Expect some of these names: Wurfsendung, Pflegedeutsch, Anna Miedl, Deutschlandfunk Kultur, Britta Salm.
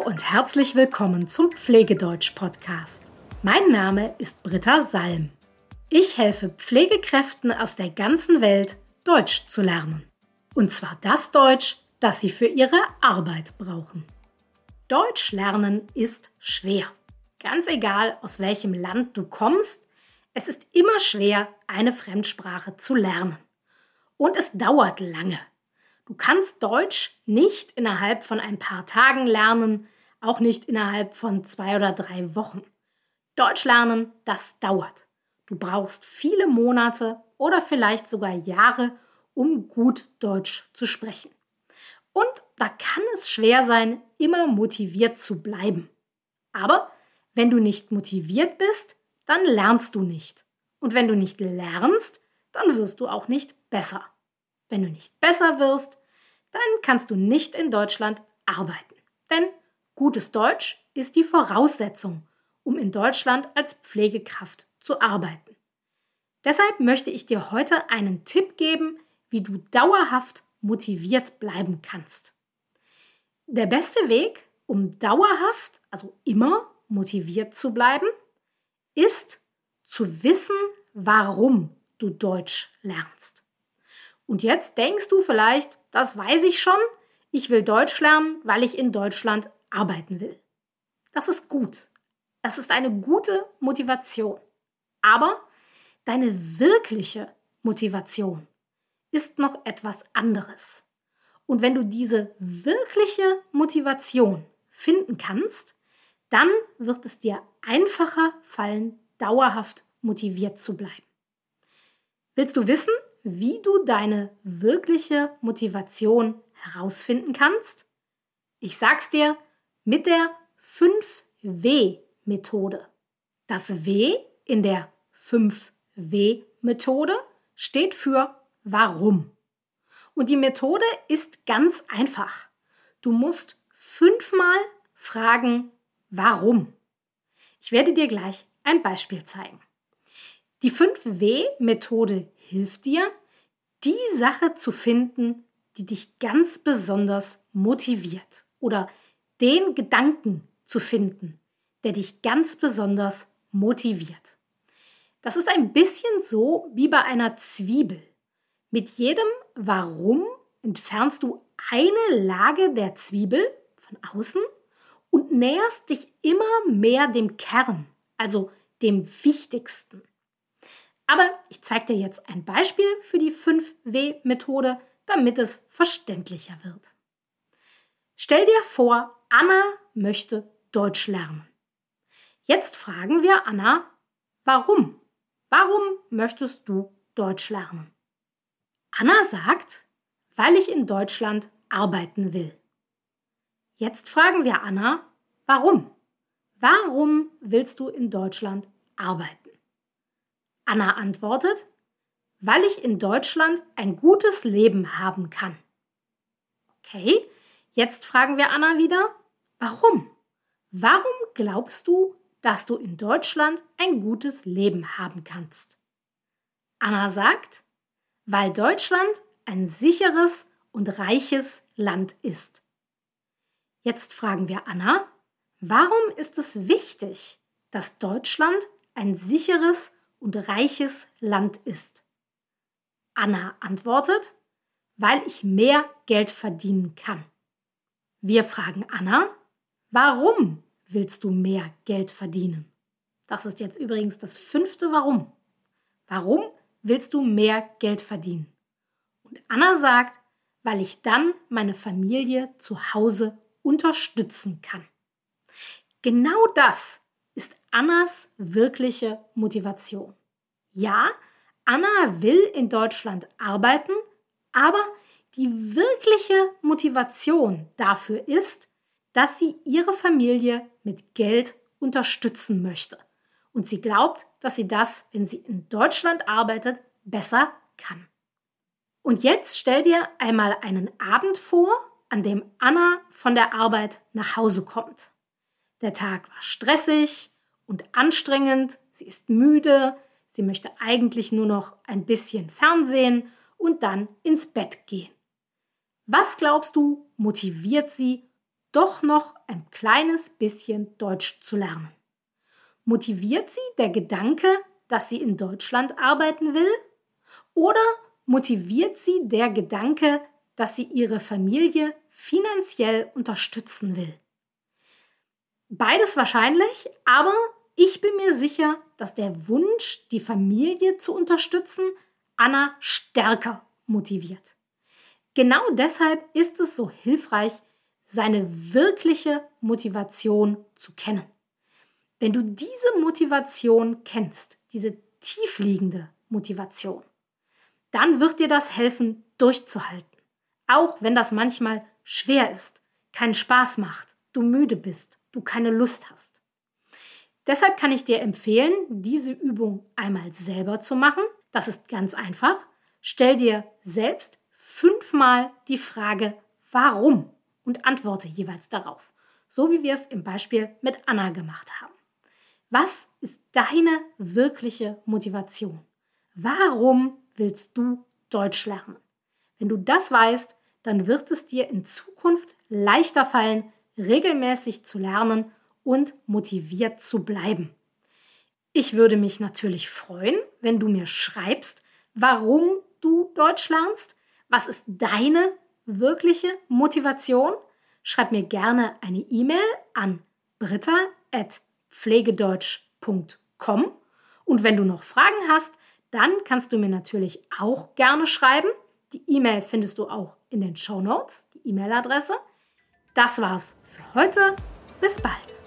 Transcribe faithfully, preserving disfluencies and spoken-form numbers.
Hallo und herzlich willkommen zum Pflegedeutsch-Podcast. Mein Name ist Britta Salm. Ich helfe Pflegekräften aus der ganzen Welt, Deutsch zu lernen. Und zwar das Deutsch, das sie für ihre Arbeit brauchen. Deutsch lernen ist schwer. Ganz egal, aus welchem Land du kommst, es ist immer schwer, eine Fremdsprache zu lernen. Und es dauert lange. Du kannst Deutsch nicht innerhalb von ein paar Tagen lernen, auch nicht innerhalb von zwei oder drei Wochen. Deutsch lernen, das dauert. Du brauchst viele Monate oder vielleicht sogar Jahre, um gut Deutsch zu sprechen. Und da kann es schwer sein, immer motiviert zu bleiben. Aber wenn du nicht motiviert bist, dann lernst du nicht. Und wenn du nicht lernst, dann wirst du auch nicht besser. Wenn du nicht besser wirst, dann kannst du nicht in Deutschland arbeiten. Denn gutes Deutsch ist die Voraussetzung, um in Deutschland als Pflegekraft zu arbeiten. Deshalb möchte ich dir heute einen Tipp geben, wie du dauerhaft motiviert bleiben kannst. Der beste Weg, um dauerhaft, also immer motiviert zu bleiben, ist zu wissen, warum du Deutsch lernst. Und jetzt denkst du vielleicht, das weiß ich schon, ich will Deutsch lernen, weil ich in Deutschland arbeiten will. Das ist gut. Das ist eine gute Motivation. Aber deine wirkliche Motivation ist noch etwas anderes. Und wenn du diese wirkliche Motivation finden kannst, dann wird es dir einfacher fallen, dauerhaft motiviert zu bleiben. Willst du wissen, wie du deine wirkliche Motivation herausfinden kannst? Ich sag's dir, mit der fünf W-Methode. Das W in der fünf W-Methode steht für Warum. Und die Methode ist ganz einfach. Du musst fünfmal fragen, warum. Ich werde dir gleich ein Beispiel zeigen. Die fünf W-Methode hilft dir, die Sache zu finden, die dich ganz besonders motiviert oder den Gedanken zu finden, der dich ganz besonders motiviert. Das ist ein bisschen so wie bei einer Zwiebel. Mit jedem Warum entfernst du eine Lage der Zwiebel von außen und näherst dich immer mehr dem Kern, also dem Wichtigsten. Aber ich zeige dir jetzt ein Beispiel für die fünf W-Methode, damit es verständlicher wird. Stell dir vor, Anna möchte Deutsch lernen. Jetzt fragen wir Anna, warum? Warum möchtest du Deutsch lernen? Anna sagt, weil ich in Deutschland arbeiten will. Jetzt fragen wir Anna, warum? Warum willst du in Deutschland arbeiten? Anna antwortet, weil ich in Deutschland ein gutes Leben haben kann. Okay, jetzt fragen wir Anna wieder, warum? Warum glaubst du, dass du in Deutschland ein gutes Leben haben kannst? Anna sagt, weil Deutschland ein sicheres und reiches Land ist. Jetzt fragen wir Anna, warum ist es wichtig, dass Deutschland ein sicheres und reiches Land ist? Anna antwortet, weil ich mehr Geld verdienen kann. Wir fragen Anna, warum willst du mehr Geld verdienen? Das ist jetzt übrigens das fünfte Warum. Warum willst du mehr Geld verdienen? Und Anna sagt, weil ich dann meine Familie zu Hause unterstützen kann. Genau das ist Annas wirkliche Motivation. Ja, Anna will in Deutschland arbeiten, aber die wirkliche Motivation dafür ist, dass sie ihre Familie mit Geld unterstützen möchte. Und sie glaubt, dass sie das, wenn sie in Deutschland arbeitet, besser kann. Und jetzt stell dir einmal einen Abend vor, an dem Anna von der Arbeit nach Hause kommt. Der Tag war stressig und anstrengend, sie ist müde, sie möchte eigentlich nur noch ein bisschen Fernsehen und dann ins Bett gehen. Was glaubst du, motiviert sie, doch noch ein kleines bisschen Deutsch zu lernen? Motiviert sie der Gedanke, dass sie in Deutschland arbeiten will? Oder motiviert sie der Gedanke, dass sie ihre Familie finanziell unterstützen will? Beides wahrscheinlich, aber ich bin mir sicher, dass der Wunsch, die Familie zu unterstützen, Anna stärker motiviert. Genau deshalb ist es so hilfreich, seine wirkliche Motivation zu kennen. Wenn du diese Motivation kennst, diese tiefliegende Motivation, dann wird dir das helfen, durchzuhalten. Auch wenn das manchmal schwer ist, keinen Spaß macht, du müde bist, du keine Lust hast. Deshalb kann ich dir empfehlen, diese Übung einmal selber zu machen. Das ist ganz einfach. Stell dir selbst fünfmal die Frage, warum, und antworte jeweils darauf. So wie wir es im Beispiel mit Anna gemacht haben. Was ist deine wirkliche Motivation? Warum willst du Deutsch lernen? Wenn du das weißt, dann wird es dir in Zukunft leichter fallen, regelmäßig zu lernen und motiviert zu bleiben. Ich würde mich natürlich freuen, wenn du mir schreibst, warum du Deutsch lernst. Was ist deine wirkliche Motivation? Schreib mir gerne eine E-Mail an britta at pflegedeutsch punkt com. Und wenn du noch Fragen hast, dann kannst du mir natürlich auch gerne schreiben. Die E-Mail findest du auch in den Shownotes, die E-Mail-Adresse. Das war's für heute. Bis bald.